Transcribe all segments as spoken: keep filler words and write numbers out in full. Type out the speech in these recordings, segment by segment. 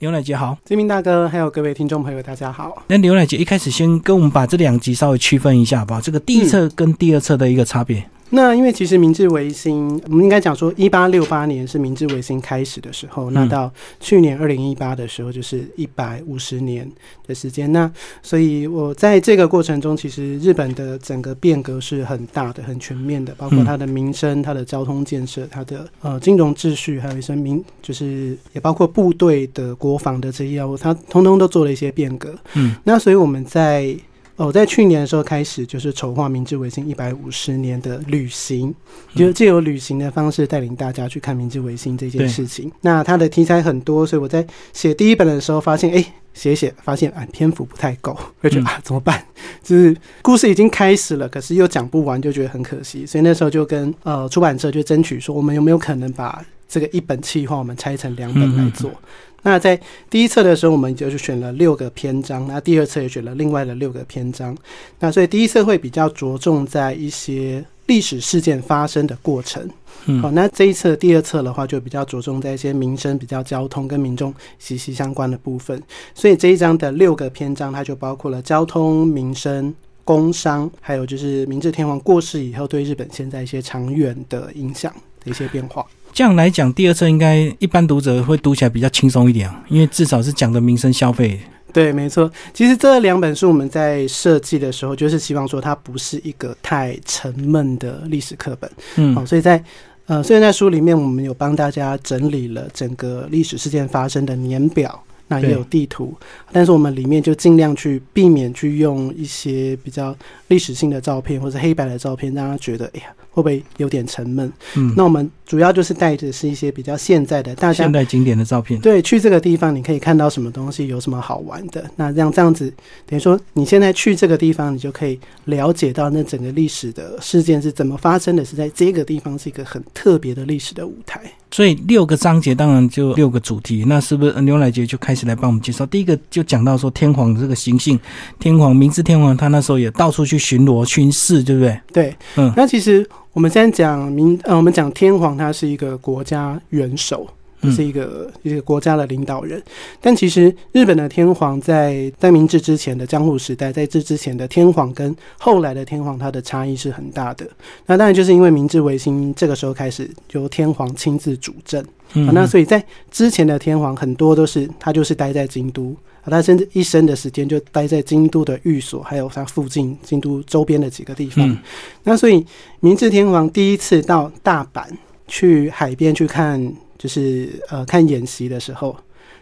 牛奶姐好，志明大哥，还有各位听众朋友，大家好。那牛奶姐一开始先跟我们把这两集稍微区分一下好不好？这个第一册跟第二册的一个差别。嗯那因为其实明治维新，我们应该讲说一八六八年是明治维新开始的时候，那到去年二零一八的时候就是一百五十年的时间。那所以我在这个过程中，其实日本的整个变革是很大的、很全面的，包括它的民生、它的交通建设、它的呃金融秩序，还有一些民就是也包括部队的国防的这些要务，它通通都做了一些变革。嗯，那所以我们在哦，在去年的时候开始就是筹划明治维新一百五十年的旅行，就是藉由旅行的方式带领大家去看明治维新这件事情。那它的题材很多，所以我在写第一本的时候发现，哎、欸，写写发现啊篇幅不太够，就觉得啊怎么办？就是故事已经开始了，可是又讲不完，就觉得很可惜。所以那时候就跟呃出版社就争取说，我们有没有可能把这个一本企划我们拆成两本来做。嗯嗯那在第一册的时候，我们就是选了六个篇章，那第二册也选了另外的六个篇章。那所以第一册会比较着重在一些历史事件发生的过程。嗯，好、哦，那这一册第二册的话，就比较着重在一些民生、比较交通跟民众息息相关的部分。所以这一章的六个篇章，它就包括了交通、民生、工商，还有就是明治天皇过世以后对日本现在一些长远的影响的一些变化。这样来讲，第二册应该一般读者会读起来比较轻松一点、啊、因为至少是讲的民生消费。对，没错。其实这两本书我们在设计的时候，就是希望说它不是一个太沉闷的历史课本。嗯，好、哦，所以在呃，所以在书里面我们有帮大家整理了整个历史事件发生的年表。那也有地图，但是我们里面就尽量去避免去用一些比较历史性的照片或者黑白的照片，让他觉得哎呀会不会有点沉闷。嗯，那我们主要就是带着是一些比较现在的大家现代景点的照片。对，去这个地方你可以看到什么东西，有什么好玩的。那这样这样子等于说你现在去这个地方，你就可以了解到那整个历史的事件是怎么发生的，是在这个地方是一个很特别的历史的舞台。所以六个章节当然就六个主题，那是不是牛奶姐就开始来帮我们介绍？第一个就讲到说天皇的这个行幸，天皇明治天皇他那时候也到处去巡逻巡视，对不对？对，嗯。那其实我们现在讲明，呃，我们讲天皇他是一个国家元首。是一个一个国家的领导人，但其实日本的天皇在在明治之前的江户时代，在这之前的天皇跟后来的天皇，它的差异是很大的。那当然就是因为明治维新这个时候开始由天皇亲自主政，嗯啊、那所以在之前的天皇很多都是他就是待在京都。他甚至一生的时间就待在京都的御所，还有他附近京都周边的几个地方。嗯、那所以明治天皇第一次到大阪去海边去看。就是呃看演习的时候，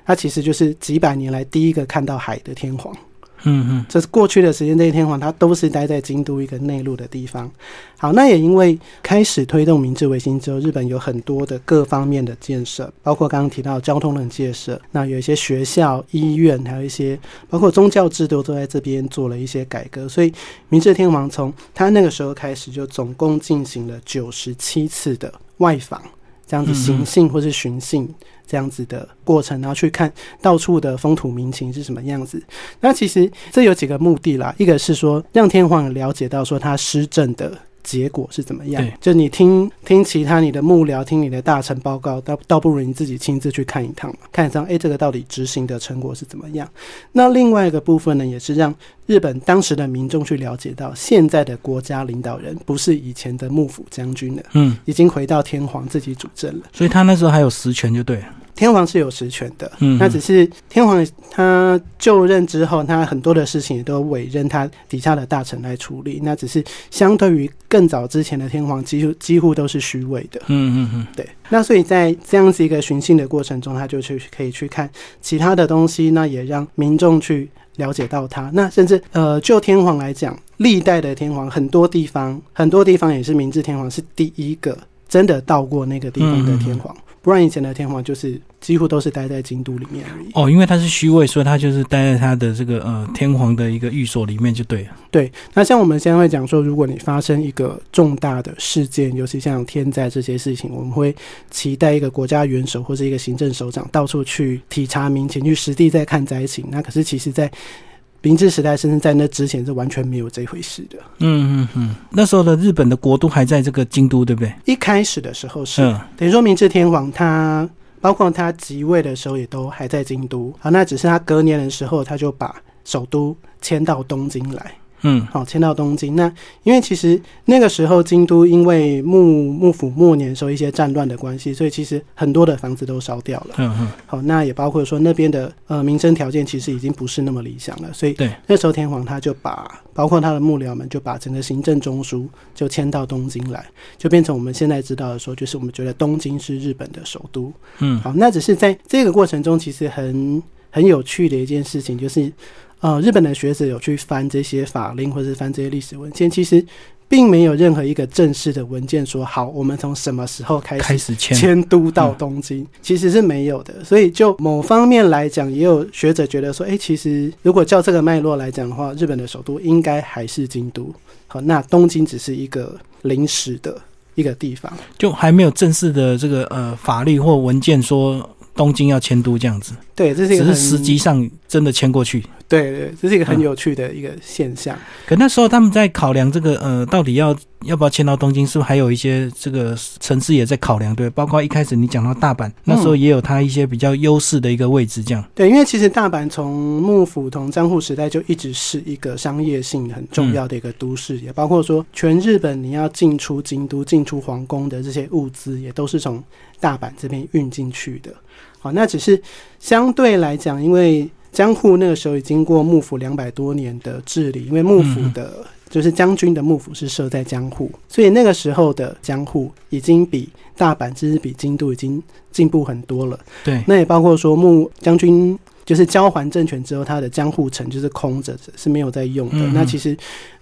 他其实就是几百年来第一个看到海的天皇。嗯嗯，这是过去的时间，这些天皇他都是待在京都一个内陆的地方。好，那也因为开始推动明治维新之后，日本有很多的各方面的建设，包括刚刚提到交通的建设，那有一些学校、医院，还有一些包括宗教制度都在这边做了一些改革。所以明治天皇从他那个时候开始，就总共进行了九十七次的外访。这样子行幸或是巡幸这样子的过程，然后去看到处的风土民情是什么样子。那其实这有几个目的啦，一个是说让天皇了解到说他施政的结果是怎么样，就你听听其他你的幕僚听你的大臣报告，倒倒不如你自己亲自去看一趟嘛，看一趟哎、欸、这个到底执行的成果是怎么样。那另外一个部分呢，也是让日本当时的民众去了解到现在的国家领导人不是以前的幕府将军了，嗯，已经回到天皇自己主政了。所以他那时候还有实权就对了，天皇是有实权的。嗯，那只是天皇他就任之后，他很多的事情也都委任他底下的大臣来处理，那只是相对于更早之前的天皇几乎几乎都是虚位的。嗯嗯嗯，对。那所以在这样子一个巡幸的过程中，他就去可以去看其他的东西，那也让民众去了解到他。那甚至呃，就天皇来讲，历代的天皇很多地方很多地方也是明治天皇是第一个真的到过那个地方的天皇。嗯嗯嗯，不然以前的天皇就是几乎都是待在京都里面而已。哦，因为他是虚位，所以他就是待在他的这个呃天皇的一个寓所里面就对了。对，那像我们现在会讲说，如果你发生一个重大的事件，尤其像天灾这些事情，我们会期待一个国家元首或是一个行政首长到处去体察民情，去实地在看灾情。那可是其实在明治时代，甚至在那之前是完全没有这回事的。嗯嗯嗯，那时候的日本的国都还在这个京都，对不对？一开始的时候是，嗯、等于说明治天皇他。包括他即位的时候也都还在京都。好，那只是他隔年的时候他就把首都迁到东京来。嗯，好，迁到东京。那因为其实那个时候京都因为幕幕府末年的时候一些战乱的关系，所以其实很多的房子都烧掉了。嗯嗯。好，那也包括说那边的呃民生条件其实已经不是那么理想了，所以那时候天皇他就把包括他的幕僚们就把整个行政中枢就迁到东京来，就变成我们现在知道的说，就是我们觉得东京是日本的首都。嗯，好，那只是在这个过程中，其实很很有趣的一件事情就是。呃，日本的学者有去翻这些法令或者是翻这些历史文件，其实并没有任何一个正式的文件说好我们从什么时候开始迁都到东京、嗯、其实是没有的。所以就某方面来讲，也有学者觉得说、欸、其实如果照这个脉络来讲的话，日本的首都应该还是京都。好，那东京只是一个临时的一个地方，就还没有正式的这个呃法律或文件说东京要迁都这样子。对，这是一个只是实际上真的迁过去。对对，这是一个很有趣的一个现象、嗯、可那时候他们在考量这个呃，到底要要不要迁到东京，是不是还有一些这个城市也在考量？对，包括一开始你讲到大阪、嗯、那时候也有它一些比较优势的一个位置这样。对，因为其实大阪从幕府同江户时代就一直是一个商业性很重要的一个都市、嗯、也包括说全日本你要进出京都进出皇宫的这些物资也都是从大阪这边运进去的。好，那只是相对来讲，因为江户那个时候已经过幕府两百多年的治理，因为幕府的就是将军的幕府是设在江户，所以那个时候的江户已经比大阪甚至比京都已经进步很多了。对，那也包括说幕将军就是交还政权之后，他的江户城就是空着是没有在用的、嗯、那其实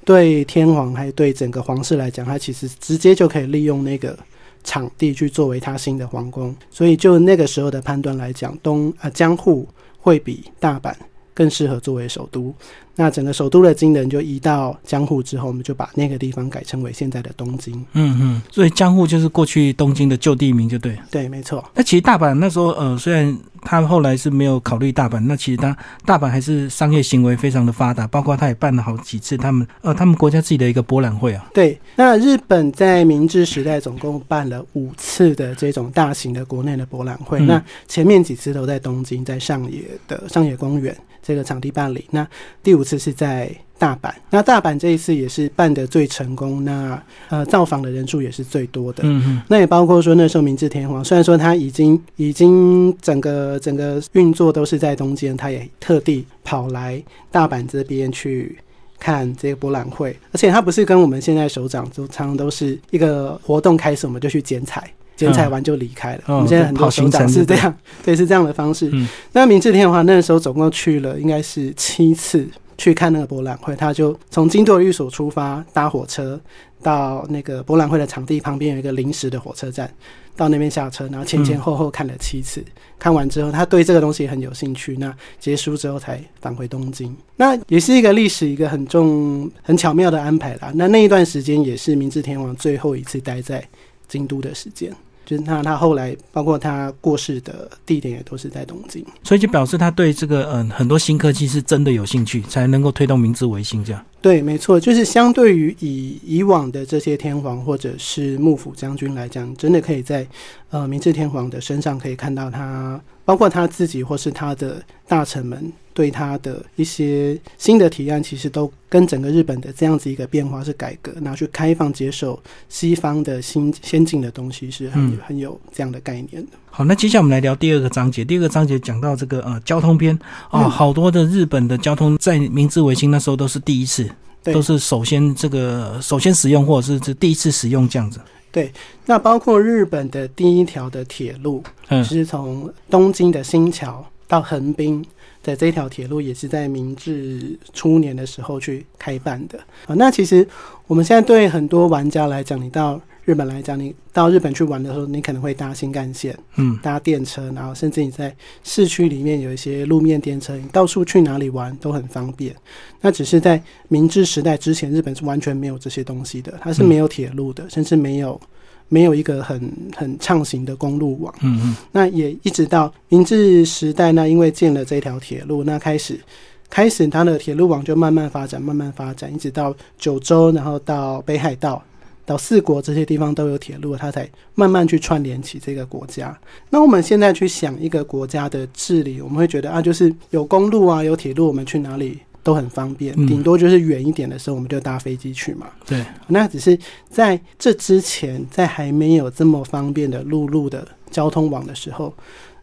对天皇还对整个皇室来讲，他其实直接就可以利用那个场地去作为他新的皇宫，所以就那个时候的判断来讲，东、呃、江户会比大阪更适合作为首都。那整个首都的京能就移到江户之后，我们就把那个地方改称为现在的东京。嗯嗯，所以江户就是过去东京的旧地名就对了。对，没错。那其实大阪那时候呃，虽然他后来是没有考虑大阪，那其实他大阪还是商业行为非常的发达，包括他也办了好几次他们呃他们国家自己的一个博览会啊。对，那日本在明治时代总共办了五次的这种大型的国内的博览会、嗯、那前面几次都在东京，在上野的上野公园这个场地办理，那第五次是在大阪，那大阪这一次也是办得最成功，那呃造访的人数也是最多的。嗯，那也包括说那时候明治天皇，虽然说他已经已经整个整个运作都是在东京，他也特地跑来大阪这边去看这个博览会，而且他不是跟我们现在首长就常常都是一个活动开始我们就去剪彩。剪彩完就离开了、嗯、我们现在很多首长是这样、哦、对, 对是这样的方式、嗯、那明治天皇那时候总共去了应该是七次去看那个博览会，他就从京都的御所出发，搭火车到那个博览会的场地旁边有一个临时的火车站，到那边下车，然后前前后后看了七次、嗯、看完之后他对这个东西很有兴趣，那结束之后才返回东京。那也是一个历史一个很重很巧妙的安排啦。那那一段时间也是明治天皇最后一次待在京都的时间，就是他他后来包括他过世的地点也都是在东京，所以就表示他对这个嗯很多新科技是真的有兴趣，才能够推动明治维新这样。对，没错，就是相对于以以往的这些天皇或者是幕府将军来讲，真的可以在呃明治天皇的身上可以看到他包括他自己或是他的大臣们对他的一些新的提案，其实都跟整个日本的这样子一个变化是改革，然后去开放接受西方的新先进的东西，是很、嗯、很有这样的概念的。好，那接下来我们来聊第二个章节。第二个章节讲到这个呃交通篇哦、嗯，好多的日本的交通在明治维新那时候都是第一次，都是首先这个首先使用或者 是, 是第一次使用这样子。对，那包括日本的第一条的铁路，嗯，就是从东京的新桥到横滨。在这条铁路也是在明治初年的时候去开办的。好，那其实我们现在对很多玩家来讲，你到日本来讲，你到日本去玩的时候，你可能会搭新干线，嗯，搭电车，然后甚至你在市区里面有一些路面电车，你到处去哪里玩都很方便。那只是在明治时代之前，日本是完全没有这些东西的，它是没有铁路的，甚至没有没有一个很很畅行的公路网。嗯嗯，那也一直到明治时代，那因为建了这条铁路，那开始开始它的铁路网就慢慢发展慢慢发展，一直到九州，然后到北海道，到四国这些地方都有铁路，它才慢慢去串联起这个国家。那我们现在去想一个国家的治理，我们会觉得啊，就是有公路啊，有铁路，我们去哪里都很方便，顶多就是远一点的时候我们就搭飞机去嘛。对、嗯，那只是在这之前，在还没有这么方便的陆路的交通网的时候，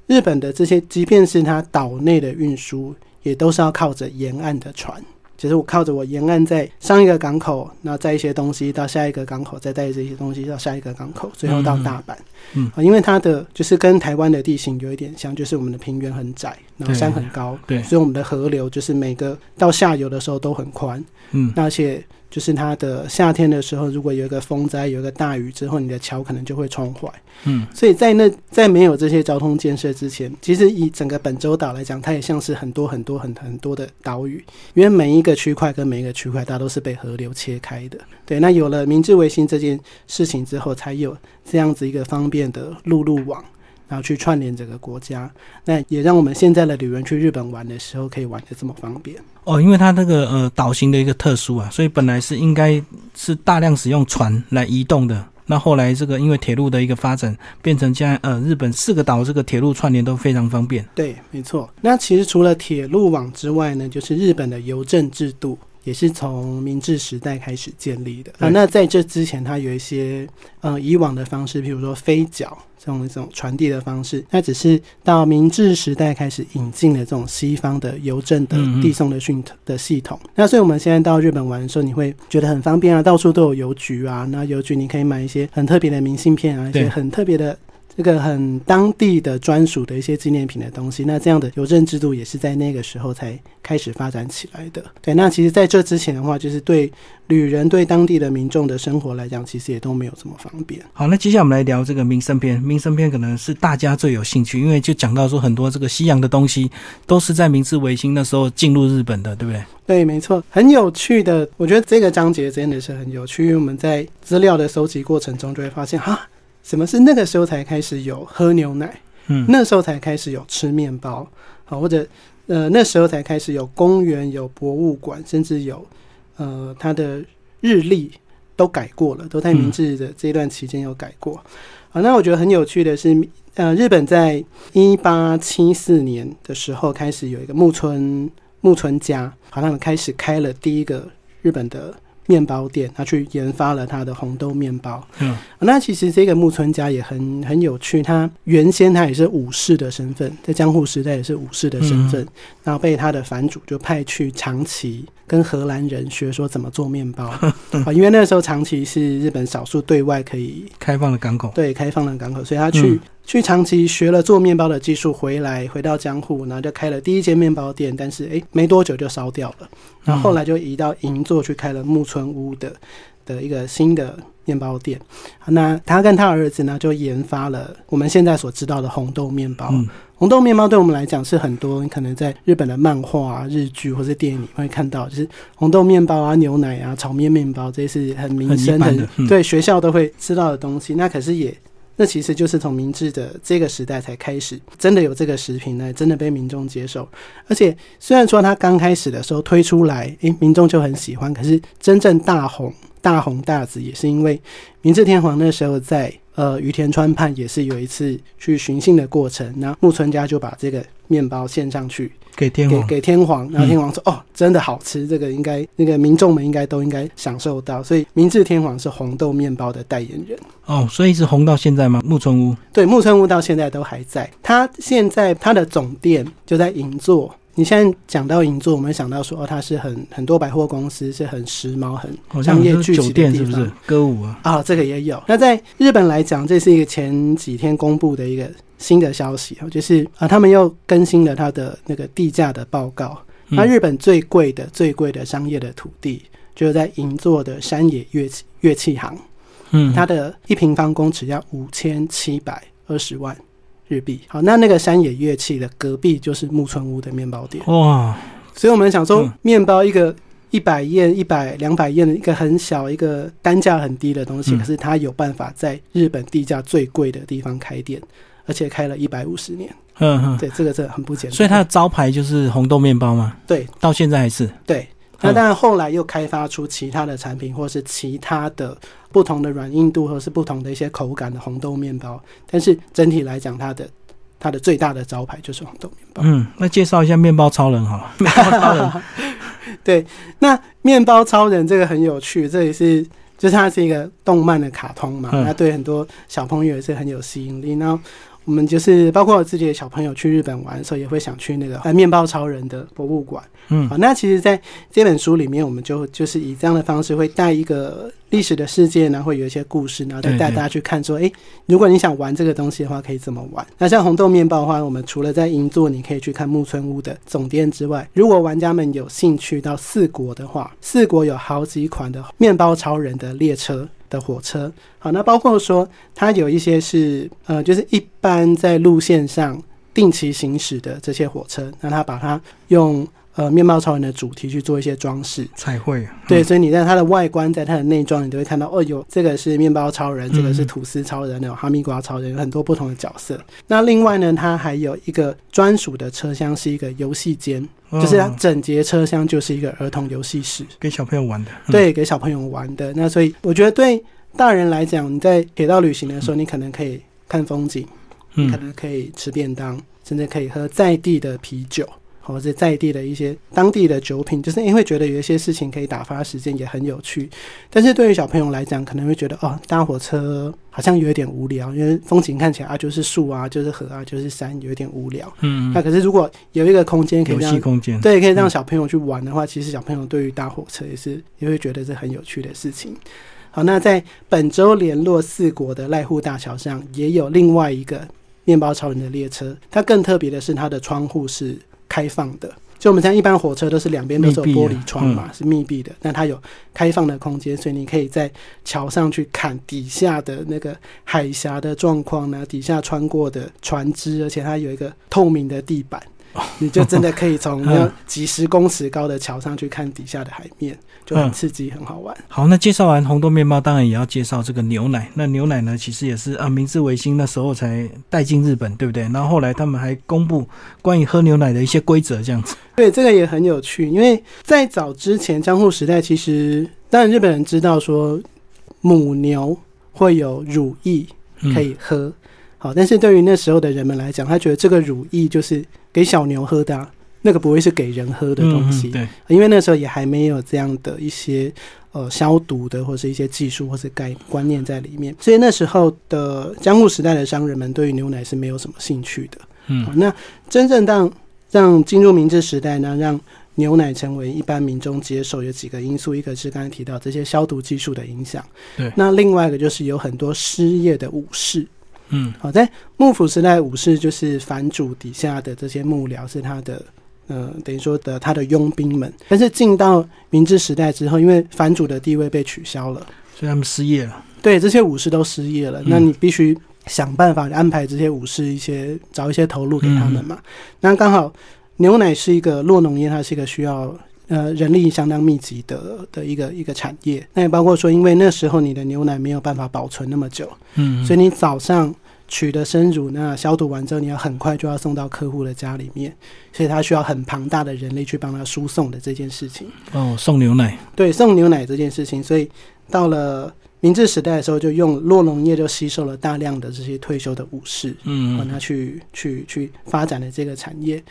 日本的这些即便是它岛内的运输也都是要靠着沿岸的船，就是我靠着我沿岸在上一个港口，然后载一些东西到下一个港口，再带这些东西到下一个港口，最后到大阪。嗯，嗯因为它的就是跟台湾的地形有一点像，就是我们的平原很窄，然后山很高，对，对所以我们的河流就是每个到下游的时候都很宽。嗯，而且就是它的夏天的时候，如果有一个风灾，有一个大雨之后，你的桥可能就会冲坏。嗯，所以在那在没有这些交通建设之前，其实以整个本州岛来讲，它也像是很多很多很很多的岛屿，因为每一个区块跟每一个区块，它都是被河流切开的。对，那有了明治维新这件事情之后，才有这样子一个方便的陆路网，然后去串联整个国家，那也让我们现在的旅人去日本玩的时候可以玩得这么方便哦。因为它那个呃岛型的一个特殊啊，所以本来是应该是大量使用船来移动的，那后来这个因为铁路的一个发展，变成现在呃日本四个岛这个铁路串联都非常方便。对，没错。那其实除了铁路网之外呢，就是日本的邮政制度。也是从明治时代开始建立的、啊、那在这之前它有一些呃以往的方式，譬如说飞脚这种一种传递的方式，那只是到明治时代开始引进了这种西方的邮政的递送的讯的系统。嗯嗯，那所以我们现在到日本玩的时候，你会觉得很方便啊，到处都有邮局啊，那邮局你可以买一些很特别的明信片啊，一些很特别的这个很当地的专属的一些纪念品的东西，那这样的邮政制度也是在那个时候才开始发展起来的。对，那其实在这之前的话，就是对旅人对当地的民众的生活来讲，其实也都没有这么方便。好，那接下来我们来聊这个民生篇。民生篇可能是大家最有兴趣，因为就讲到说很多这个西洋的东西都是在明治维新那时候进入日本的，对不对？对，没错，很有趣的。我觉得这个章节真的是很有趣，因为我们在资料的搜集过程中就会发现哈，什么是那个时候才开始有喝牛奶，嗯，那时候才开始有吃面包，好，或者呃那时候才开始有公园、有博物馆，甚至有呃它的日历都改过了，都在明治的这一段期间有改过。好，那我觉得很有趣的是，呃日本在一八七四年的时候开始有一个木村木村家，好，他们开始开了第一个日本的面包店，他去研发了他的红豆面包。嗯，那其实这个木村家也很很有趣，他原先他也是武士的身份，在江户时代也是武士的身份，嗯，然后被他的藩主就派去长崎跟荷兰人学说怎么做面包。啊，因为那时候长崎是日本少数对外可以开放的港口，对，开放的港口，所以他去，嗯，去长崎学了做面包的技术，回来回到江户，然后就开了第一间面包店，但是哎，没多久就烧掉了。然后后来就移到银座去开了木村屋的的一个新的面包店。那他跟他儿子呢，就研发了我们现在所知道的红豆面包。嗯，红豆面包对我们来讲是很多，你可能在日本的漫画啊、日剧或是电影里会看到，就是红豆面包啊、牛奶啊、炒面面包，这是很民生的，很，嗯，对，学校都会吃到的东西。那可是也那其实就是从明治的这个时代才开始真的有这个食品呢，真的被民众接受。而且虽然说它刚开始的时候推出来，诶，民众就很喜欢，可是真正大红大红大紫也是因为明治天皇那时候在呃隅田川畔也是有一次去巡幸的过程，那木村家就把这个面包献上去给天皇，给天皇，然后天皇说，嗯，哦，真的好吃，这个应该那个民众们应该都应该享受到，所以明治天皇是红豆面包的代言人哦，所以一直红到现在吗？木村屋，对，木村屋到现在都还在，他现在他的总店就在银座。你现在讲到银座，我们想到说，哦，它是很很多百货公司，是很时髦、很商业聚集的地方，酒店是不是？歌舞啊，啊，哦，这个也有。那在日本来讲，这是一个前几天公布的一个新的消息，就是啊，他们又更新了它的那个地价的报告。那日本最贵的、最贵的商业的土地，就是在银座的山野乐器乐器行。嗯，它的一平方公尺要五千七百二十万。日币。好，那那个山野乐器的隔壁就是木村屋的面包店。哇！所以我们想说，面包一个一百円、一百两百円的一个很小、一个单价很低的东西，嗯，可是它有办法在日本地价最贵的地方开店，而且开了一百五十年。嗯，对，这个真的很不简单。所以它的招牌就是红豆面包吗？对，到现在还是。对。那当然后来又开发出其他的产品，或是其他的不同的软硬度，或是不同的一些口感的红豆面包，但是整体来讲它的它的最大的招牌就是红豆面包。嗯，那介绍一下面包超人好了。面包超人对，那面包超人这个很有趣，这也是就是它是一个动漫的卡通嘛，它对很多小朋友也是很有吸引力。然后我们就是包括我自己的小朋友去日本玩的时候，也会想去那个面包超人的博物馆。嗯，好，那其实在这本书里面，我们就就是以这样的方式，会带一个历史的事件，然后会有一些故事，然后再带大家去看说，哎、欸，如果你想玩这个东西的话，可以怎么玩？那像红豆面包的话，我们除了在银座你可以去看木村屋的总店之外，如果玩家们有兴趣到四国的话，四国有好几款的面包超人的列车。的火车，好，那包括说它有一些是呃，就是一般在路线上定期行驶的这些火车，那它把它用呃面包超人的主题去做一些装饰彩绘、啊嗯、对，所以你在它的外观，在它的内装，你都会看到哦，有这个是面包超人，这个是吐司超人，有哈密瓜超人，有很多不同的角色。那另外呢，它还有一个专属的车厢，是一个游戏间，就是它整节车厢就是一个儿童游戏室，给小朋友玩的、嗯、对，给小朋友玩的。那所以我觉得对大人来讲，你在铁道旅行的时候，你可能可以看风景、嗯、你可能可以吃便当，甚至可以喝在地的啤酒，或者在地的一些当地的酒品，就是因为觉得有一些事情可以打发时间，也很有趣。但是对于小朋友来讲，可能会觉得哦，搭火车好像有点无聊，因为风景看起来啊就是树啊就是河啊就是山，有点无聊。嗯，那可是如果有一个空间可以让游戏空间，对，可以让小朋友去玩的话，嗯、其实小朋友对于搭火车也是也会觉得是很有趣的事情。好，那在本周联络四国的濑户大桥上，也有另外一个面包超人的列车。它更特别的是，它的窗户是开放的，就我们像一般火车都是两边都是有玻璃窗嘛，密啊嗯、是密闭的，但它有开放的空间，所以你可以在桥上去看底下的那个海峡的状况呢，底下穿过的船只，而且它有一个透明的地板，你就真的可以从几十公尺高的桥上去看底下的海面，就很刺激、嗯、很好玩。好，那介绍完红豆面包，当然也要介绍这个牛奶。那牛奶呢，其实也是啊，明治维新那时候才带进日本，对不对？然后后来他们还公布关于喝牛奶的一些规则，这样子。对，这个也很有趣，因为在早之前江户时代，其实当然日本人知道说母牛会有乳液可以喝、嗯、好，但是对于那时候的人们来讲，他觉得这个乳液就是给小牛喝的、啊、那个不会是给人喝的东西、嗯、对，因为那时候也还没有这样的一些呃消毒的或是一些技术或是概观念在里面，所以那时候的江户时代的商人们对于牛奶是没有什么兴趣的。嗯，那真正让让进入明治时代呢，让牛奶成为一般民众接受，有几个因素，一个是刚才提到这些消毒技术的影响，对，那另外一个就是有很多失业的武士。嗯，好，在幕府时代，武士就是藩主底下的这些幕僚，是他的呃，等于说的他的佣兵们。但是进到明治时代之后，因为藩主的地位被取消了，所以他们失业了。对，这些武士都失业了，嗯、那你必须想办法安排这些武士一些找一些投入给他们嘛。嗯、那刚好牛奶是一个酪农业，它是一个需要。呃，人力相当密集的的一个一个产业，那也包括说，因为那时候你的牛奶没有办法保存那么久，嗯，所以你早上取的生乳，那消毒完之后，你要很快就要送到客户的家里面，所以它需要很庞大的人力去帮他输送的这件事情。哦，送牛奶，对，送牛奶这件事情，所以到了明治时代的时候，就用酪农业就吸收了大量的这些退休的武士，嗯，让他去去去发展的这个产业。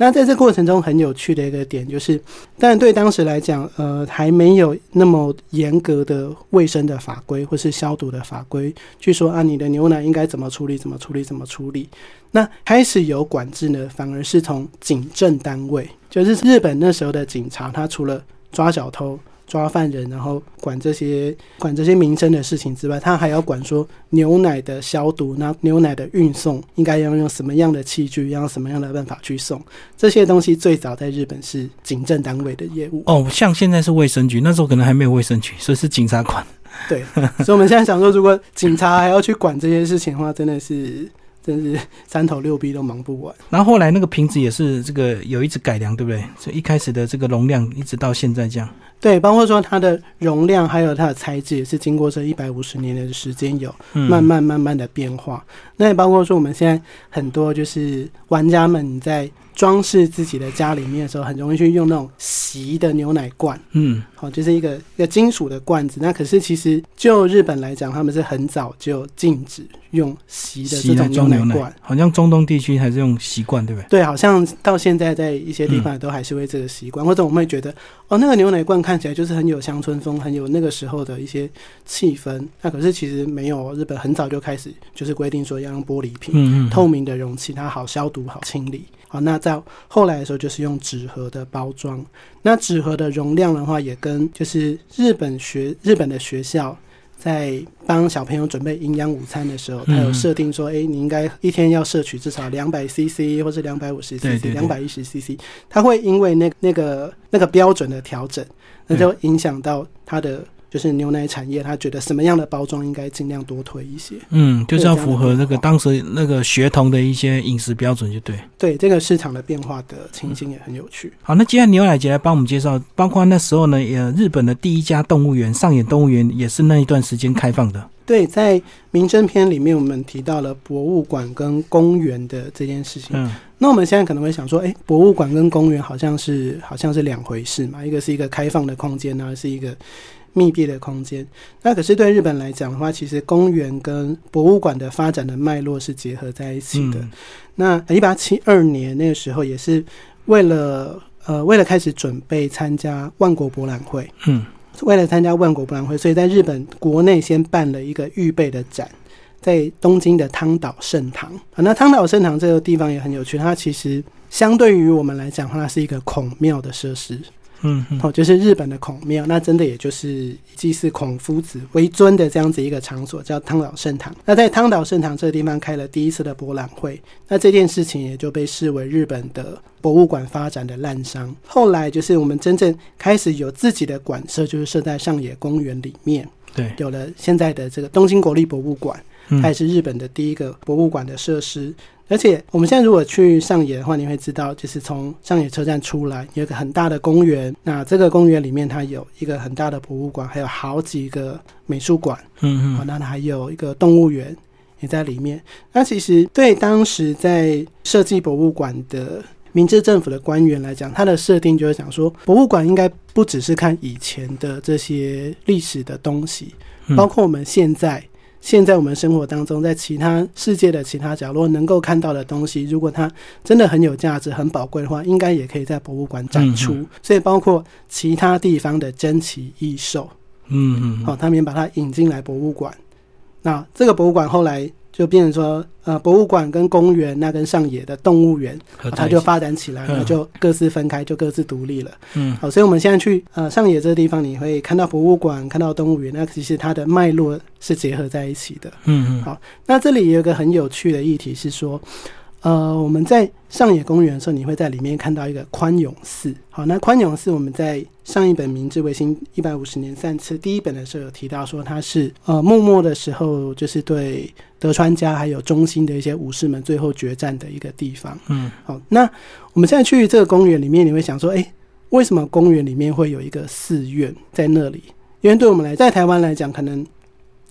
那在这过程中很有趣的一个点就是，当然对当时来讲，呃，还没有那么严格的卫生的法规或是消毒的法规，去说啊，你的牛奶应该怎么处理，怎么处理，怎么处理。那开始有管制呢，反而是从警政单位，就是日本那时候的警察，他除了抓小偷。抓犯人，然后管这些管这些民生的事情之外，他还要管说牛奶的消毒，那牛奶的运送应该要用什么样的器具，要用什么样的办法去送，这些东西最早在日本是警政单位的业务。哦，像现在是卫生局，那时候可能还没有卫生局，所以是警察管。对，所以我们现在想说，如果警察还要去管这些事情的话，真的是。真是三头六臂都忙不完。然后后来那个瓶子也是这个有一直改良，对不对？所以一开始的这个容量，一直到现在这样。对，包括说它的容量还有它的材质，也是经过这一百五十年的时间有慢慢慢慢的变化。嗯、那也包括说我们现在很多就是玩家们在装饰自己的家里面的时候，很容易去用那种锡的牛奶罐，嗯，好、哦，就是一个一个金属的罐子。那可是其实就日本来讲，他们是很早就禁止用锡的这种牛奶罐，奶好像中东地区还是用锡罐，对不对？对，好像到现在在一些地方都还是会这个习惯、嗯，或者我们会觉得哦，那个牛奶罐看起来就是很有乡村风，很有那个时候的一些气氛。那可是其实没有，日本很早就开始就是规定说要用玻璃瓶，嗯嗯嗯透明的容器，它好消毒，好清理。好，那在后来的时候就是用纸盒的包装，那纸盒的容量的话也跟就是日本学日本的学校在帮小朋友准备营养午餐的时候，他有设定说，哎、欸，你应该一天要摄取至少 两百 C C 或是 两百五十 C C 两百一十 C C， 它会因为那個、那个那个标准的调整，那就影响到它的就是牛奶产业，他觉得什么样的包装应该尽量多推一些，嗯，就是要符合那个当时那个学童的一些饮食标准，就对对，这个市场的变化的情形也很有趣、嗯、好，那既然牛奶节来帮我们介绍，包括那时候呢也日本的第一家动物园上野动物园也是那一段时间开放的。对，在明侦篇里面我们提到了博物馆跟公园的这件事情、嗯、那我们现在可能会想说，哎，博物馆跟公园好像是好像是两回事嘛，一个是一个开放的空间，然后是一个密闭的空间。那可是对日本来讲的话，其实公园跟博物馆的发展的脉络是结合在一起的、嗯、那一八七二年那个时候也是为了呃为了开始准备参加万国博览会，嗯，为了参加万国博览会，所以在日本国内先办了一个预备的展，在东京的汤岛圣堂、啊、那汤岛圣堂这个地方也很有趣，它其实相对于我们来讲它是一个孔庙的设施，嗯，哦，就是日本的孔庙，那真的也就是祭祀孔夫子为尊的这样子一个场所，叫汤岛圣堂。那在汤岛圣堂这个地方开了第一次的博览会，那这件事情也就被视为日本的博物馆发展的滥觞。后来就是我们真正开始有自己的馆舍，就是设在上野公园里面，对，有了现在的这个东京国立博物馆，它也是日本的第一个博物馆的设施、嗯、而且我们现在如果去上野的话，你会知道就是从上野车站出来有一个很大的公园，那这个公园里面它有一个很大的博物馆，还有好几个美术馆，嗯嗯、哦，那它还有一个动物园也在里面。那其实对当时在设计博物馆的明治政府的官员来讲，他的设定就是讲说，博物馆应该不只是看以前的这些历史的东西，包括我们现在现在我们生活当中在其他世界的其他角落能够看到的东西，如果它真的很有价值很宝贵的话，应该也可以在博物馆展出、嗯、所以包括其他地方的珍奇异兽，嗯嗯、哦，他们也把它引进来博物馆。那这个博物馆后来就变成说，呃，博物馆跟公园，那跟上野的动物园，啊、它就发展起来了，就各自分开，就各自独立了。嗯，好、哦，所以我们现在去呃上野这个地方，你会看到博物馆，看到动物园，那其实它的脉络是结合在一起的。嗯，好，那这里有一个很有趣的议题是说，呃，我们在上野公园的时候，你会在里面看到一个宽永寺。好，那宽永寺我们在上一本明治维新一百五十年三次第一本的时候有提到说，它是呃幕末的时候就是对德川家还有中兴的一些武士们最后决战的一个地方。嗯，好，那我们现在去这个公园里面，你会想说，哎、欸，为什么公园里面会有一个寺院在那里？因为对我们来，在台湾来讲，可能、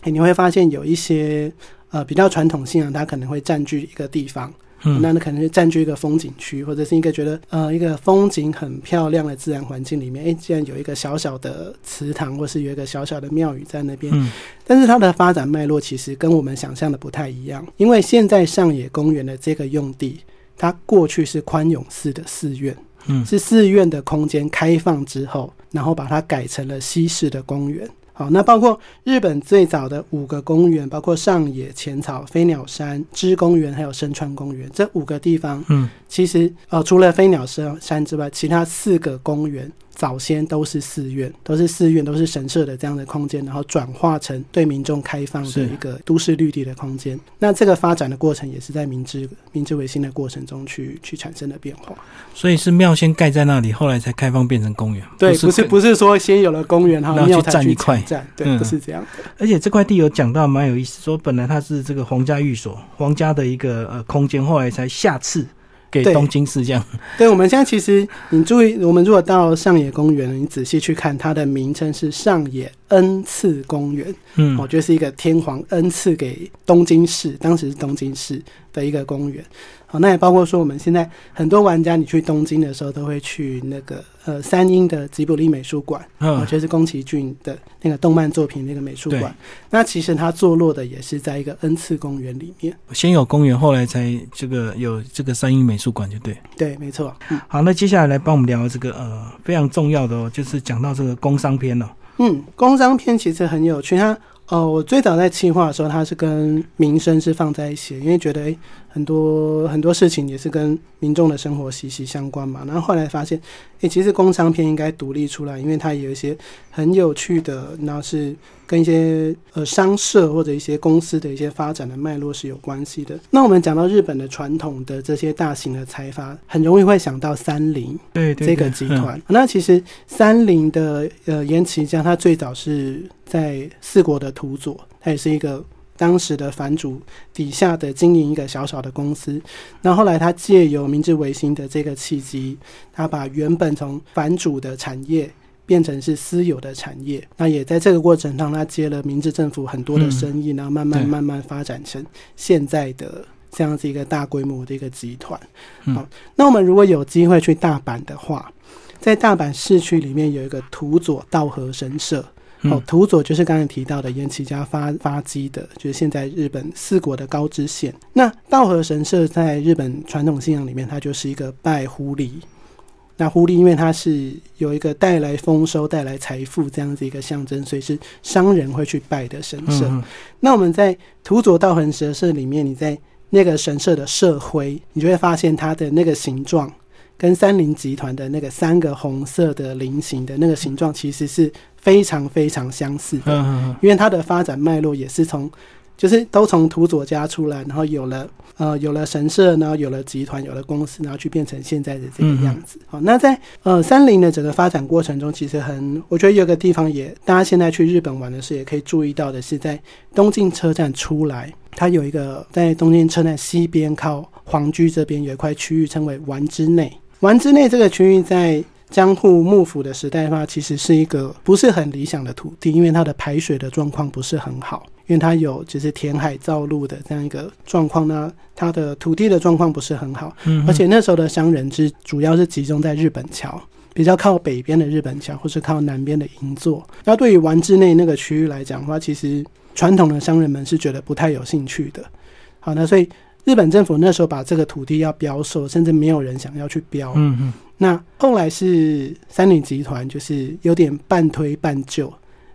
欸、你会发现有一些呃比较传统信仰，它可能会占据一个地方。嗯、那可能是占据一个风景区，或者是一个觉得呃一个风景很漂亮的自然环境里面，哎、欸，既然有一个小小的祠堂，或是有一个小小的庙宇在那边、嗯，但是它的发展脉络其实跟我们想象的不太一样，因为现在上野公园的这个用地，它过去是宽永寺的寺院，嗯，是寺院的空间开放之后，然后把它改成了西式的公园。好，那包括日本最早的五个公园，包括上野、浅草、飞鸟山、知公园还有深川公园，这五个地方，嗯，其实呃除了飞鸟山之外，其他四个公园早先都是寺院，都是寺院，都是神社的这样的空间，然后转化成对民众开放的一个都市绿地的空间。那这个发展的过程也是在明治明治维新的过程中去去产生的变化。所以是庙先盖在那里，后来才开放变成公园。对，不是不是说先有了公园，然后庙才去占一块。对、嗯，不是这样的。而且这块地有讲到蛮有意思，说本来它是这个皇家寓所，皇家的一个呃空间，后来才下赐给东京市这样。对，我们现在其实你注意，我们如果到上野公园，你仔细去看，它的名称是上野恩赐公园。嗯，哦，就是一个天皇恩赐给东京市，当时是东京市的一个公园。哦，那也包括说我们现在很多玩家，你去东京的时候都会去那个呃三鹰的吉卜力美术馆，嗯，就是宫崎骏的那个动漫作品那个美术馆。那其实它坐落的也是在一个 N 次公园里面，先有公园，后来才这个有这个三鹰美术馆，就对。对，没错。嗯、好，那接下来来帮我们聊这个呃非常重要的哦，就是讲到这个工商篇了、哦。嗯，工商篇其实很有趣，它。哦，我最早在企划的时候，它是跟民生是放在一起的，因为觉得、欸、很多很多事情也是跟民众的生活息息相关嘛。然后后来发现，欸、其实工商篇应该独立出来，因为它有一些很有趣的，然后是跟一些呃商社或者一些公司的一些发展的脉络是有关系的。那我们讲到日本的传统的这些大型的财阀，很容易会想到三菱对这个集团。那其实三菱的呃岩崎家，它最早是。在四国的土佐，它也是一个当时的藩主底下的经营一个小小的公司。那后来他借由明治维新的这个契机，他把原本从藩主的产业变成是私有的产业。那也在这个过程上，他接了明治政府很多的生意，嗯、然后慢慢慢慢发展成现在的这样子一个大规模的一个集团。嗯、好，那我们如果有机会去大阪的话，在大阪市区里面有一个土佐道和神社。哦，土佐就是刚才提到的岩崎家发发迹的，就是现在日本四国的高知县。那道和神社在日本传统信仰里面，它就是一个拜狐狸。那狐狸因为它是有一个带来丰收、带来财富这样子一个象征，所以是商人会去拜的神社。嗯嗯，那我们在土佐道和神社里面，你在那个神社的社徽，你就会发现它的那个形状。跟三菱集团的那个三个红色的菱形的那个形状其实是非常非常相似的，因为它的发展脉络也是从就是都从土佐家出来，然后有了呃有了神社，然后有了集团，有了公司，然后去变成现在的这个样子。好，那在呃三菱的整个发展过程中，其实很我觉得有个地方也大家现在去日本玩的时候也可以注意到的是，在东京车站出来，它有一个在东京车站西边靠皇居这边有一块区域称为丸之内。丸之内这个区域在江户幕府的时代的话，其实是一个不是很理想的土地，因为它的排水的状况不是很好，因为它有就是填海造陆的这样一个状况呢，它的土地的状况不是很好，嗯、而且那时候的商人之主要是集中在日本桥，比较靠北边的日本桥，或是靠南边的银座。那对于丸之内那个区域来讲的话，其实传统的商人们是觉得不太有兴趣的。好，那所以日本政府那时候把这个土地要标售，甚至没有人想要去标。嗯嗯。那后来是三菱集团，就是有点半推半就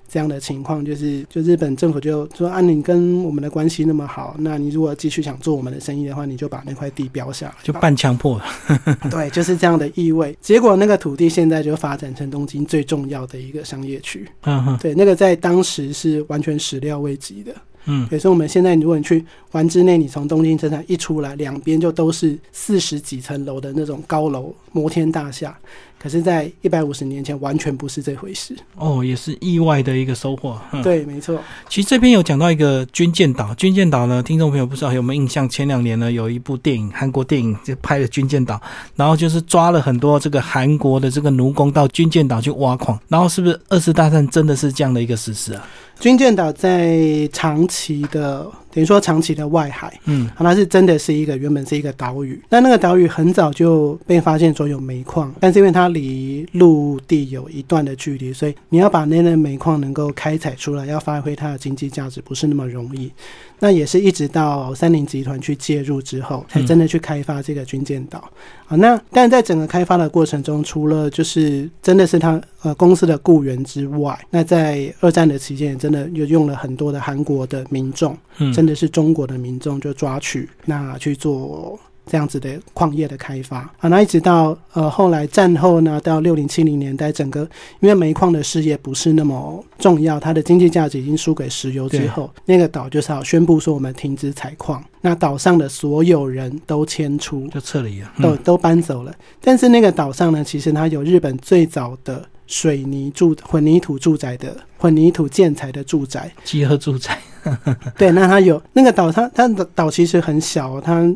这样的情况，就是就日本政府就说啊，你跟我们的关系那么好，那你如果继续想做我们的生意的话，你就把那块地标下来，就半强迫了。对，就是这样的意味。结果那个土地现在就发展成东京最重要的一个商业区。嗯嗯。对，那个在当时是完全始料未及的。嗯，所以我们现在如果你去丸之内，你从东京车站一出来，两边就都是四十几层楼的那种高楼摩天大厦，可是在一百五十年前完全不是这回事。哦，也是意外的一个收获。嗯、对，没错。其实这边有讲到一个军舰岛，军舰岛呢，听众朋友不知道有没有印象？前两年呢，有一部电影，韩国电影就拍了军舰岛，然后就是抓了很多这个韩国的这个奴工到军舰岛去挖矿，然后是不是二次大战真的是这样的一个事实啊？军舰岛在长期的等于说长期的外海，嗯，它是真的是一个原本是一个岛屿，那那个岛屿很早就被发现说有煤矿，但是因为它离陆地有一段的距离，所以你要把那类煤矿能够开采出来，要发挥它的经济价值不是那么容易。那也是一直到三菱集团去介入之后，才真的去开发这个军舰岛。好，那但在整个开发的过程中，除了就是真的是它呃公司的雇员之外，那在二战的期间也真的就用了很多的韩国的民众，嗯、真的是中国的民众就抓取那去做这样子的矿业的开发。啊，那一直到呃后来战后呢，到六零七零年代，整个因为煤矿的事业不是那么重要，它的经济价值已经输给石油之后，那个岛就是要宣布说我们停止采矿，那岛上的所有人都迁出，就撤离了，嗯、都都搬走了。但是那个岛上呢，其实它有日本最早的水泥住混凝土住宅的混凝土建材的住宅，集合住宅。对，那它有那个岛，它它的岛其实很小，它。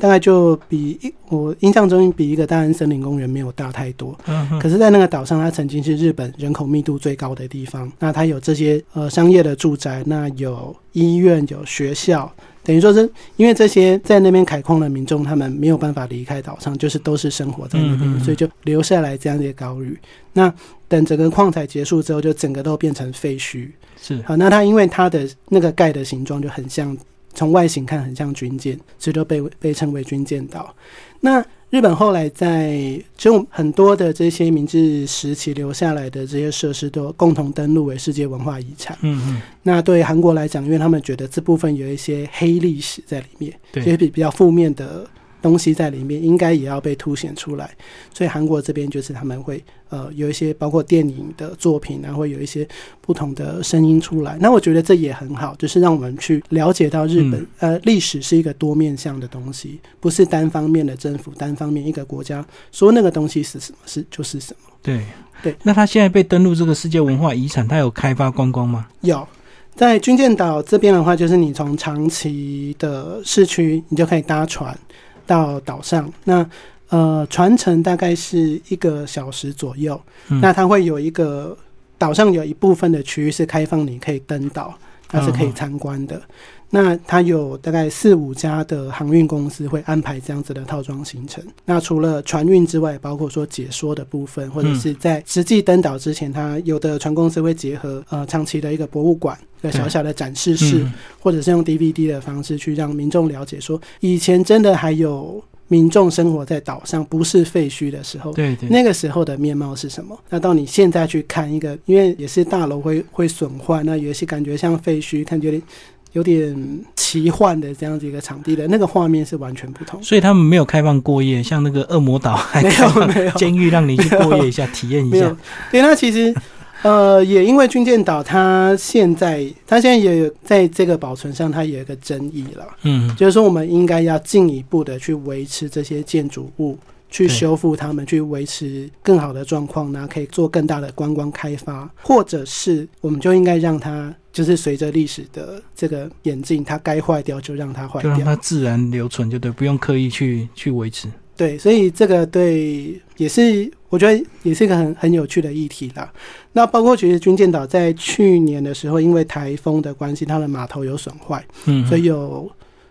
大概就比我印象中比一个大安森林公园没有大太多，嗯、可是在那个岛上，它曾经是日本人口密度最高的地方。那它有这些呃商业的住宅，那有医院，有学校，等于说是因为这些在那边采矿的民众他们没有办法离开岛上，就是都是生活在那边，所以就留下来这样的岛屿。那等整个矿采结束之后，就整个都变成废墟。是好，那它因为它的那个盖的形状就很像，从外形看很像军舰，所以就被被称为军舰岛。那日本后来在就很多的这些明治时期留下来的这些设施都共同登录为世界文化遗产。嗯嗯。那对韩国来讲，因为他们觉得这部分有一些黑历史在里面，就是比比较负面的东西在里面，应该也要被凸显出来。所以韩国这边就是他们会呃有一些包括电影的作品啊，会有一些不同的声音出来。那我觉得这也很好，就是让我们去了解到日本、嗯、呃历史是一个多面向的东西，不是单方面的政府单方面。方面一个国家说那个东西是什么是就是什么。对对，那他现在被登录这个世界文化遗产，他有开发观光吗？有，在军舰岛这边的话，就是你从长崎的市区，你就可以搭船到岛上。那呃，船程大概是一个小时左右。嗯、那它会有一个岛上有一部分的区域是开放，你可以登岛，它是可以参观的。哦，那它有大概四五家的航运公司会安排这样子的套装行程。那除了船运之外，包括说解说的部分，或者是在实际登岛之前，它有的船公司会结合呃长期的一个博物馆，一个小小的展示室，或者是用 D V D 的方式去让民众了解说，以前真的还有民众生活在岛上，不是废墟的时候，对对，那个时候的面貌是什么？那到你现在去看一个，因为也是大楼会会损坏，那有些感觉像废墟，感觉有点奇幻的这样子一个场地的那个画面是完全不同。所以他们没有开放过夜，像那个恶魔岛还开放监狱让你去过夜一下，体验一下。对，那其实呃，也因为军舰岛，它现在它现在也有在这个保存上，它也有一个争议了。嗯，就是说我们应该要进一步的去维持这些建筑物，去修复它们，去维持更好的状况，然后可以做更大的观光开发，或者是我们就应该让它，就是随着历史的这个演进，它该坏掉就让它坏掉，就让它自然留存，就对，不用刻意去去维持。对，所以这个对也是我觉得也是一个很很有趣的议题啦。那包括其实军舰岛在去年的时候，因为台风的关系，它的码头有损坏，嗯，所以有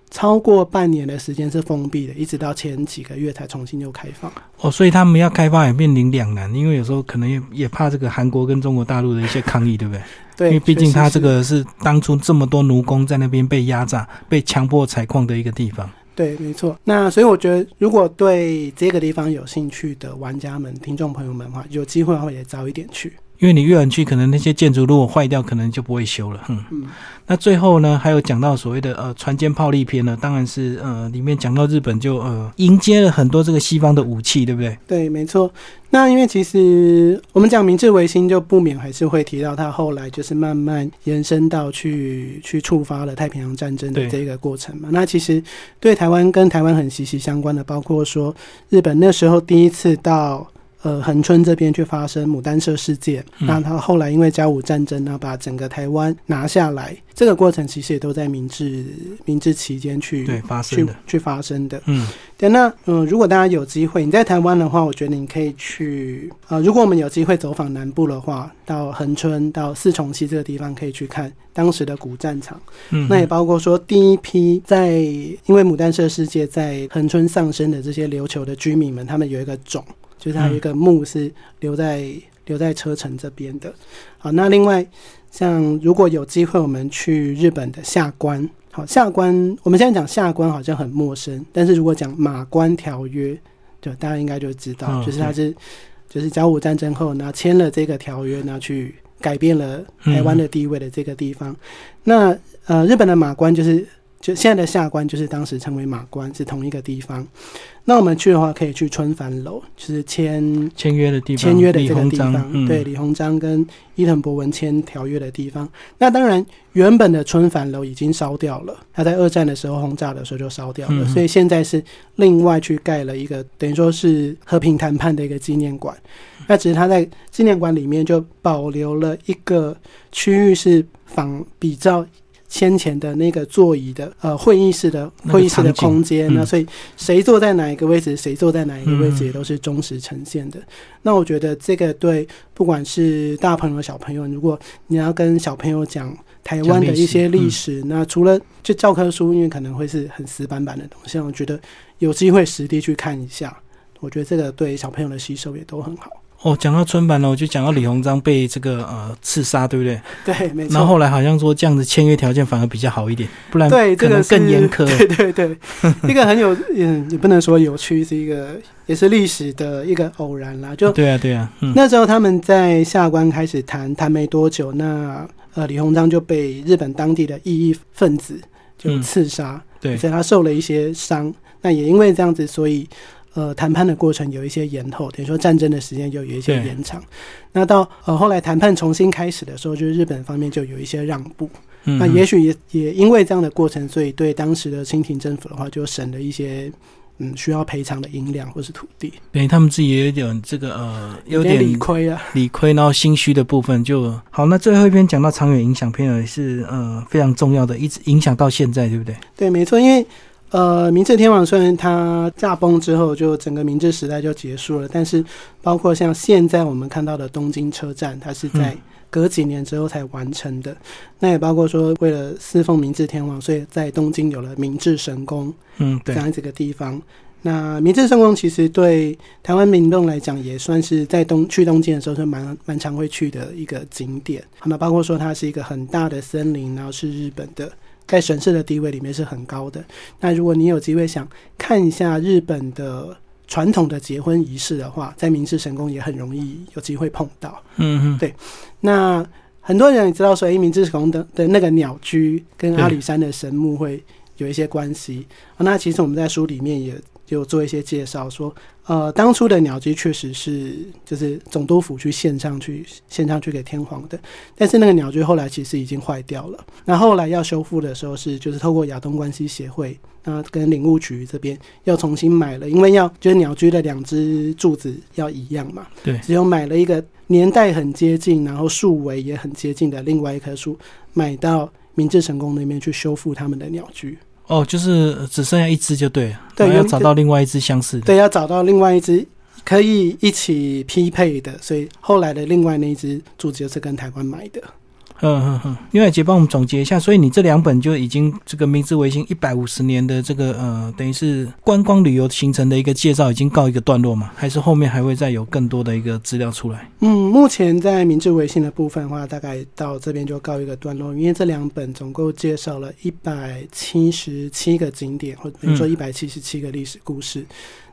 超过半年的时间是封闭的，一直到前几个月才重新又开放。哦，所以他们要开发也面临两难，因为有时候可能 也, 也怕这个韩国跟中国大陆的一些抗议，对不对？对，因为毕竟它这个是当初这么多奴工在那边被压榨、被强迫采矿的一个地方。对，没错。那所以我觉得，如果对这个地方有兴趣的玩家们、听众朋友们的话，有机会的话也早一点去，因为你越晚去，可能那些建筑如果坏掉，可能就不会修了。嗯，嗯，那最后呢，还有讲到所谓的呃船坚炮利篇呢，当然是呃里面讲到日本就呃迎接了很多这个西方的武器，对不对？对，没错。那因为其实我们讲明治维新，就不免还是会提到它后来就是慢慢延伸到去去触发了太平洋战争的这个过程嘛。那其实对台湾跟台湾很息息相关的，包括说日本那时候第一次到呃，恒春这边去发生牡丹社事件，那他后来因为甲午战争呢，把整个台湾拿下来，这个过程其实也都在明治明治期间去对发生的去去发生的。嗯，对，那嗯、呃，如果大家有机会你在台湾的话，我觉得你可以去呃，如果我们有机会走访南部的话，到恒春、到四重溪这个地方，可以去看当时的古战场。嗯，那也包括说第一批在因为牡丹社事件在恒春丧生的这些琉球的居民们，他们有一个种。就是它有一个墓是留在留在车城这边的。好，那另外像如果有机会我们去日本的下关，好，下关我们现在讲下关好像很陌生，但是如果讲马关条约，就大家应该就知道，哦，就是它是就是甲午战争后呢签了这个条约呢，去改变了台湾的地位的这个地方。嗯，那呃日本的马关就是就现在的下关，就是当时称为马关，是同一个地方。那我们去的话，可以去春帆楼，就是签签约的地方，签约的这个地方，嗯，对，李鸿章跟伊藤博文签条约的地方。那当然，原本的春帆楼已经烧掉了，它在二战的时候轰炸的时候就烧掉了，嗯，所以现在是另外去盖了一个，等于说是和平谈判的一个纪念馆。那只是它在纪念馆里面就保留了一个区域，是仿比较先前的那个座椅的呃会议室的会议室的空间，那个嗯，所以谁坐在哪一个位置，谁坐在哪一个位置也都是忠实呈现的。嗯，那我觉得这个对不管是大朋友小朋友，如果你要跟小朋友讲台湾的一些历史、嗯、那除了就教科书因为可能会是很死板板的东西，我觉得有机会实地去看一下，我觉得这个对小朋友的吸收也都很好。哦，讲到春坂了，我就讲到李鸿章被这个呃刺杀，对不对？对，没错。然后后来好像说这样子签约条件反而比较好一点，不然可能更严苛。对对对，一个很有嗯，也不能说有趣，是一个也是历史的一个偶然啦。就对啊对啊、嗯，那时候他们在下关开始谈，谈没多久，那呃李鸿章就被日本当地的异议分子就刺杀、嗯，对，所以他受了一些伤。那也因为这样子，所以。呃，谈判的过程有一些延后，等于说战争的时间又有一些延长。那到呃后来谈判重新开始的时候，就是日本方面就有一些让步。嗯、那也许也也因为这样的过程，所以对当时的清廷政府的话，就省了一些嗯需要赔偿的银两或是土地。对，他们自己也有点这个呃有点理亏啊，理亏，然后心虚的部分就好。那最后一篇讲到长远影响篇也是呃非常重要的，一直影响到现在，对不对？对，没错，因为。呃，明治天皇虽然他驾崩之后就整个明治时代就结束了，但是包括像现在我们看到的东京车站，它是在隔几年之后才完成的、嗯、那也包括说为了侍奉明治天皇，所以在东京有了明治神宫，嗯，对，这样一个地方。那明治神宫其实对台湾民众来讲也算是在东去东京的时候是蛮蛮常会去的一个景点。那包括说它是一个很大的森林，然后是日本的在神社的地位里面是很高的。那如果你有机会想看一下日本的传统的结婚仪式的话，在明治神宫也很容易有机会碰到。嗯，对。那很多人也知道说，哎，明治神宫 的, 的那个鸟居跟阿里山的神木会有一些关系、啊、那其实我们在书里面也有做一些介绍说，呃，当初的鸟居确实是就是总督府去献上去献上去给天皇的，但是那个鸟居后来其实已经坏掉了。那后来要修复的时候是就是透过亚东关系协会，那跟林务局这边又重新买了，因为要就是鸟居的两只柱子要一样嘛，对，只有买了一个年代很接近，然后树围也很接近的另外一棵树，买到明治神宫那边去修复他们的鸟居。哦，就是只剩下一只就对了，对，要找到另外一只相似的，对，要找到另外一只可以一起匹配的，所以后来的另外那一只柱子就是跟台湾买的。嗯嗯嗯，牛奶姐帮我们总结一下，所以你这两本就已经这个明治维新一百五十年的这个呃，等于是观光旅游行程的一个介绍已经告一个段落嘛？还是后面还会再有更多的一个资料出来？嗯，目前在明治维新的部分的话，大概到这边就告一个段落，因为这两本总共介绍了一百七十七个景点，或者比如说一百七十七个历史故事、嗯、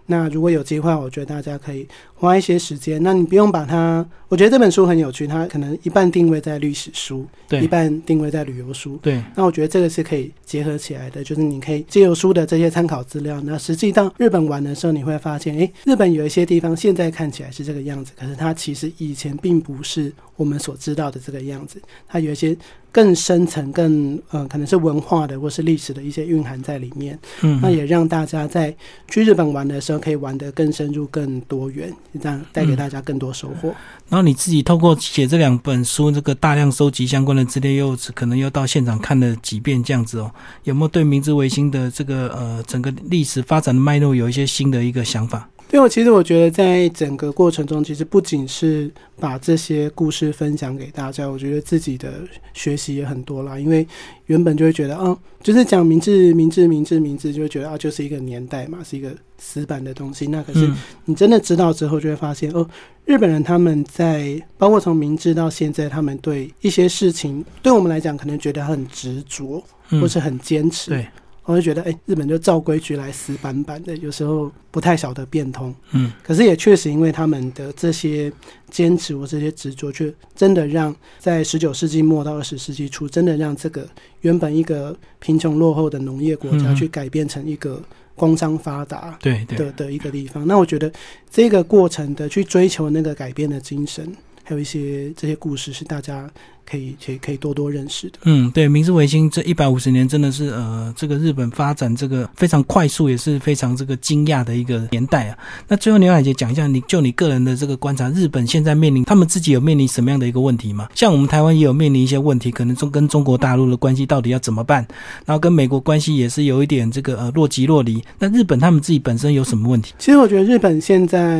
那如果有机会，我觉得大家可以花一些时间，那你不用把它，我觉得这本书很有趣，它可能一半定位在历史书，对，一半定位在旅游书，对，那我觉得这个是可以结合起来的，就是你可以借由书的这些参考资料，那实际到日本玩的时候，你会发现，诶，日本有一些地方现在看起来是这个样子，可是它其实以前并不是我们所知道的这个样子，它有一些更深层更、呃、可能是文化的或是历史的一些蕴含在里面、嗯、那也让大家在去日本玩的时候可以玩得更深入更多元，这样带给大家更多收获、嗯、然后你自己透过写这两本书这个大量收集相关的资料，又可能又到现场看了几遍这样子哦，有没有对明治维新的这个呃整个历史发展的脉络有一些新的一个想法？对，我其实我觉得在整个过程中，其实不仅是把这些故事分享给大家，我觉得自己的学习也很多啦，因为原本就会觉得啊，就是讲明治明治明治明治就会觉得啊，就是一个年代嘛，是一个死板的东西，那可是你真的知道之后就会发现、嗯、哦，日本人他们在包括从明治到现在，他们对一些事情对我们来讲可能觉得很执着或是很坚持、嗯、对，我就觉得，哎、欸，日本就照规矩来死板板的，有时候不太晓得变通。嗯，可是也确实因为他们的这些坚持或这些执着，却真的让在十九世纪末到二十世纪初，真的让这个原本一个贫穷落后的农业国家，去改变成一个工商发达 的,、嗯、的一个地方。那我觉得这个过程的去追求那个改变的精神。还有一些这些故事是大家可以可以可以多多认识的。嗯，对，明治维新这一百五十年真的是呃，这个日本发展这个非常快速，也是非常这个惊讶的一个年代啊。那最后牛奶姐讲一下，你就你个人的这个观察，日本现在面临他们自己有面临什么样的一个问题吗？像我们台湾也有面临一些问题，可能中跟中国大陆的关系到底要怎么办？然后跟美国关系也是有一点这个呃若即若离。那日本他们自己本身有什么问题？其实我觉得日本现在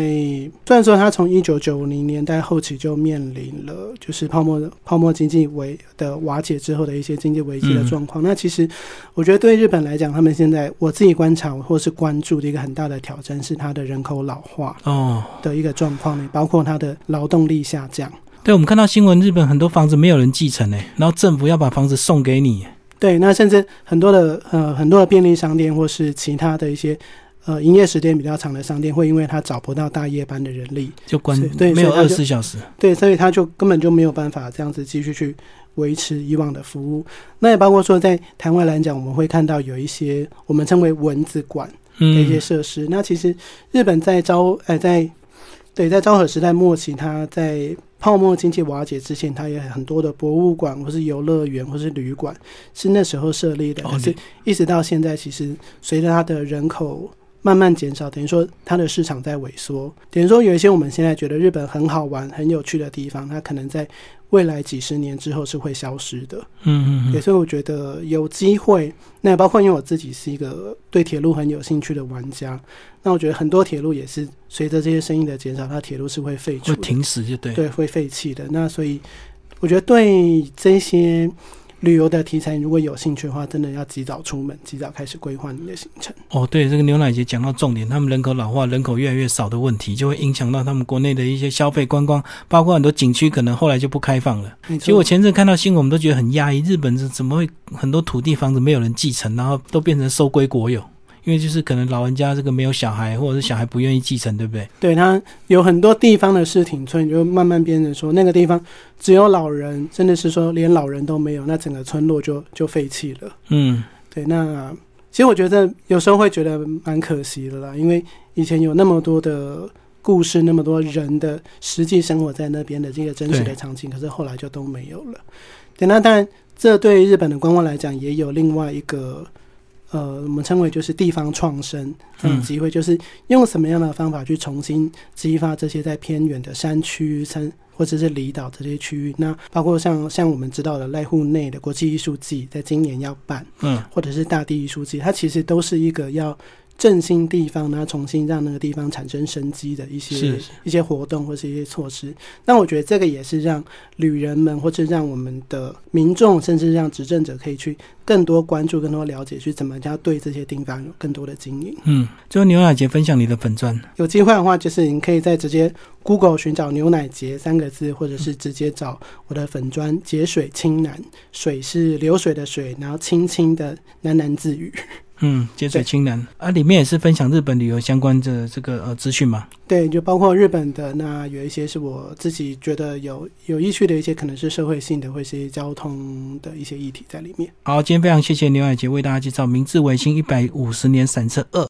虽然说他从一九九零年代后期就面临了就是泡沫泡沫经济危的瓦解之后的一些经济危机的状况、嗯、那其实我觉得对日本来讲，他们现在我自己观察或是关注的一个很大的挑战是它的人口老化的一个状况、哦、包括它的劳动力下降。对，我们看到新闻，日本很多房子没有人继承，然后政府要把房子送给你。对，那甚至很多的呃很多的便利商店或是其他的一些呃营业时间比较长的商店，会因为他找不到大夜班的人力，就关，对，没有二十四小时。对，所以他就根本就没有办法这样子继续去维持以往的服务。那也包括说在台湾来讲，我们会看到有一些我们称为蚊子馆的一些设施、嗯、那其实日本在昭呃在对在昭和时代末期，他在泡沫经济瓦解之前，它也很多的博物馆或是游乐园或是旅馆是那时候设立的，可是一直到现在，其实随着它的人口慢慢减少，等于说它的市场在萎缩，等于说有一些我们现在觉得日本很好玩很有趣的地方，它可能在未来几十年之后是会消失的。嗯嗯嗯，所以我觉得有机会，那包括因为我自己是一个对铁路很有兴趣的玩家，那我觉得很多铁路也是随着这些生意的减少，它铁路是会废除的，会停止，就对对，会废弃的。那所以我觉得对这些旅游的题材，如果有兴趣的话，真的要及早出门，及早开始规划你的行程。哦，对，这个牛奶姐讲到重点，他们人口老化，人口越来越少的问题，就会影响到他们国内的一些消费观光，包括很多景区可能后来就不开放了。其实我前阵看到新闻，我们都觉得很讶异，日本怎么会很多土地房子没有人继承，然后都变成收归国有。因为就是可能老人家这个没有小孩，或者是小孩不愿意继承，对不对？对，他有很多地方的事情，所以你就慢慢变成说那个地方只有老人，真的是说连老人都没有，那整个村落就就废弃了。嗯，对。那其实我觉得有时候会觉得蛮可惜的啦，因为以前有那么多的故事，那么多人的实际生活在那边的这个真实的场景，可是后来就都没有了。对，那当然这对日本的观光来讲也有另外一个呃，我们称为就是地方创生这种机会、嗯、就是用什么样的方法去重新激发这些在偏远的山区山或者是离岛这些区域。那包括像像我们知道的濑户内的国际艺术季在今年要办，嗯，或者是大地艺术季，它其实都是一个要振兴地方，然后重新让那个地方产生生机的一些是是一些活动或是一些措施。那我觉得这个也是让旅人们或者让我们的民众，甚至让执政者可以去更多关注，更多了解，去怎么样对这些地方有更多的经营。嗯，最后牛奶姐分享你的粉专，有机会的话就是你可以再直接 Google 寻找牛奶姐三个字，或者是直接找我的粉专解水清南，水是流水的水，然后清清的喃喃自语。嗯，解水清南啊，里面也是分享日本旅游相关的这个呃资讯嘛。对，就包括日本的，那有一些是我自己觉得有有意趣的一些，可能是社会性的，或是交通的一些议题在里面。好，今天非常谢谢牛奶姐为大家介绍明治维新一百五十年散策二。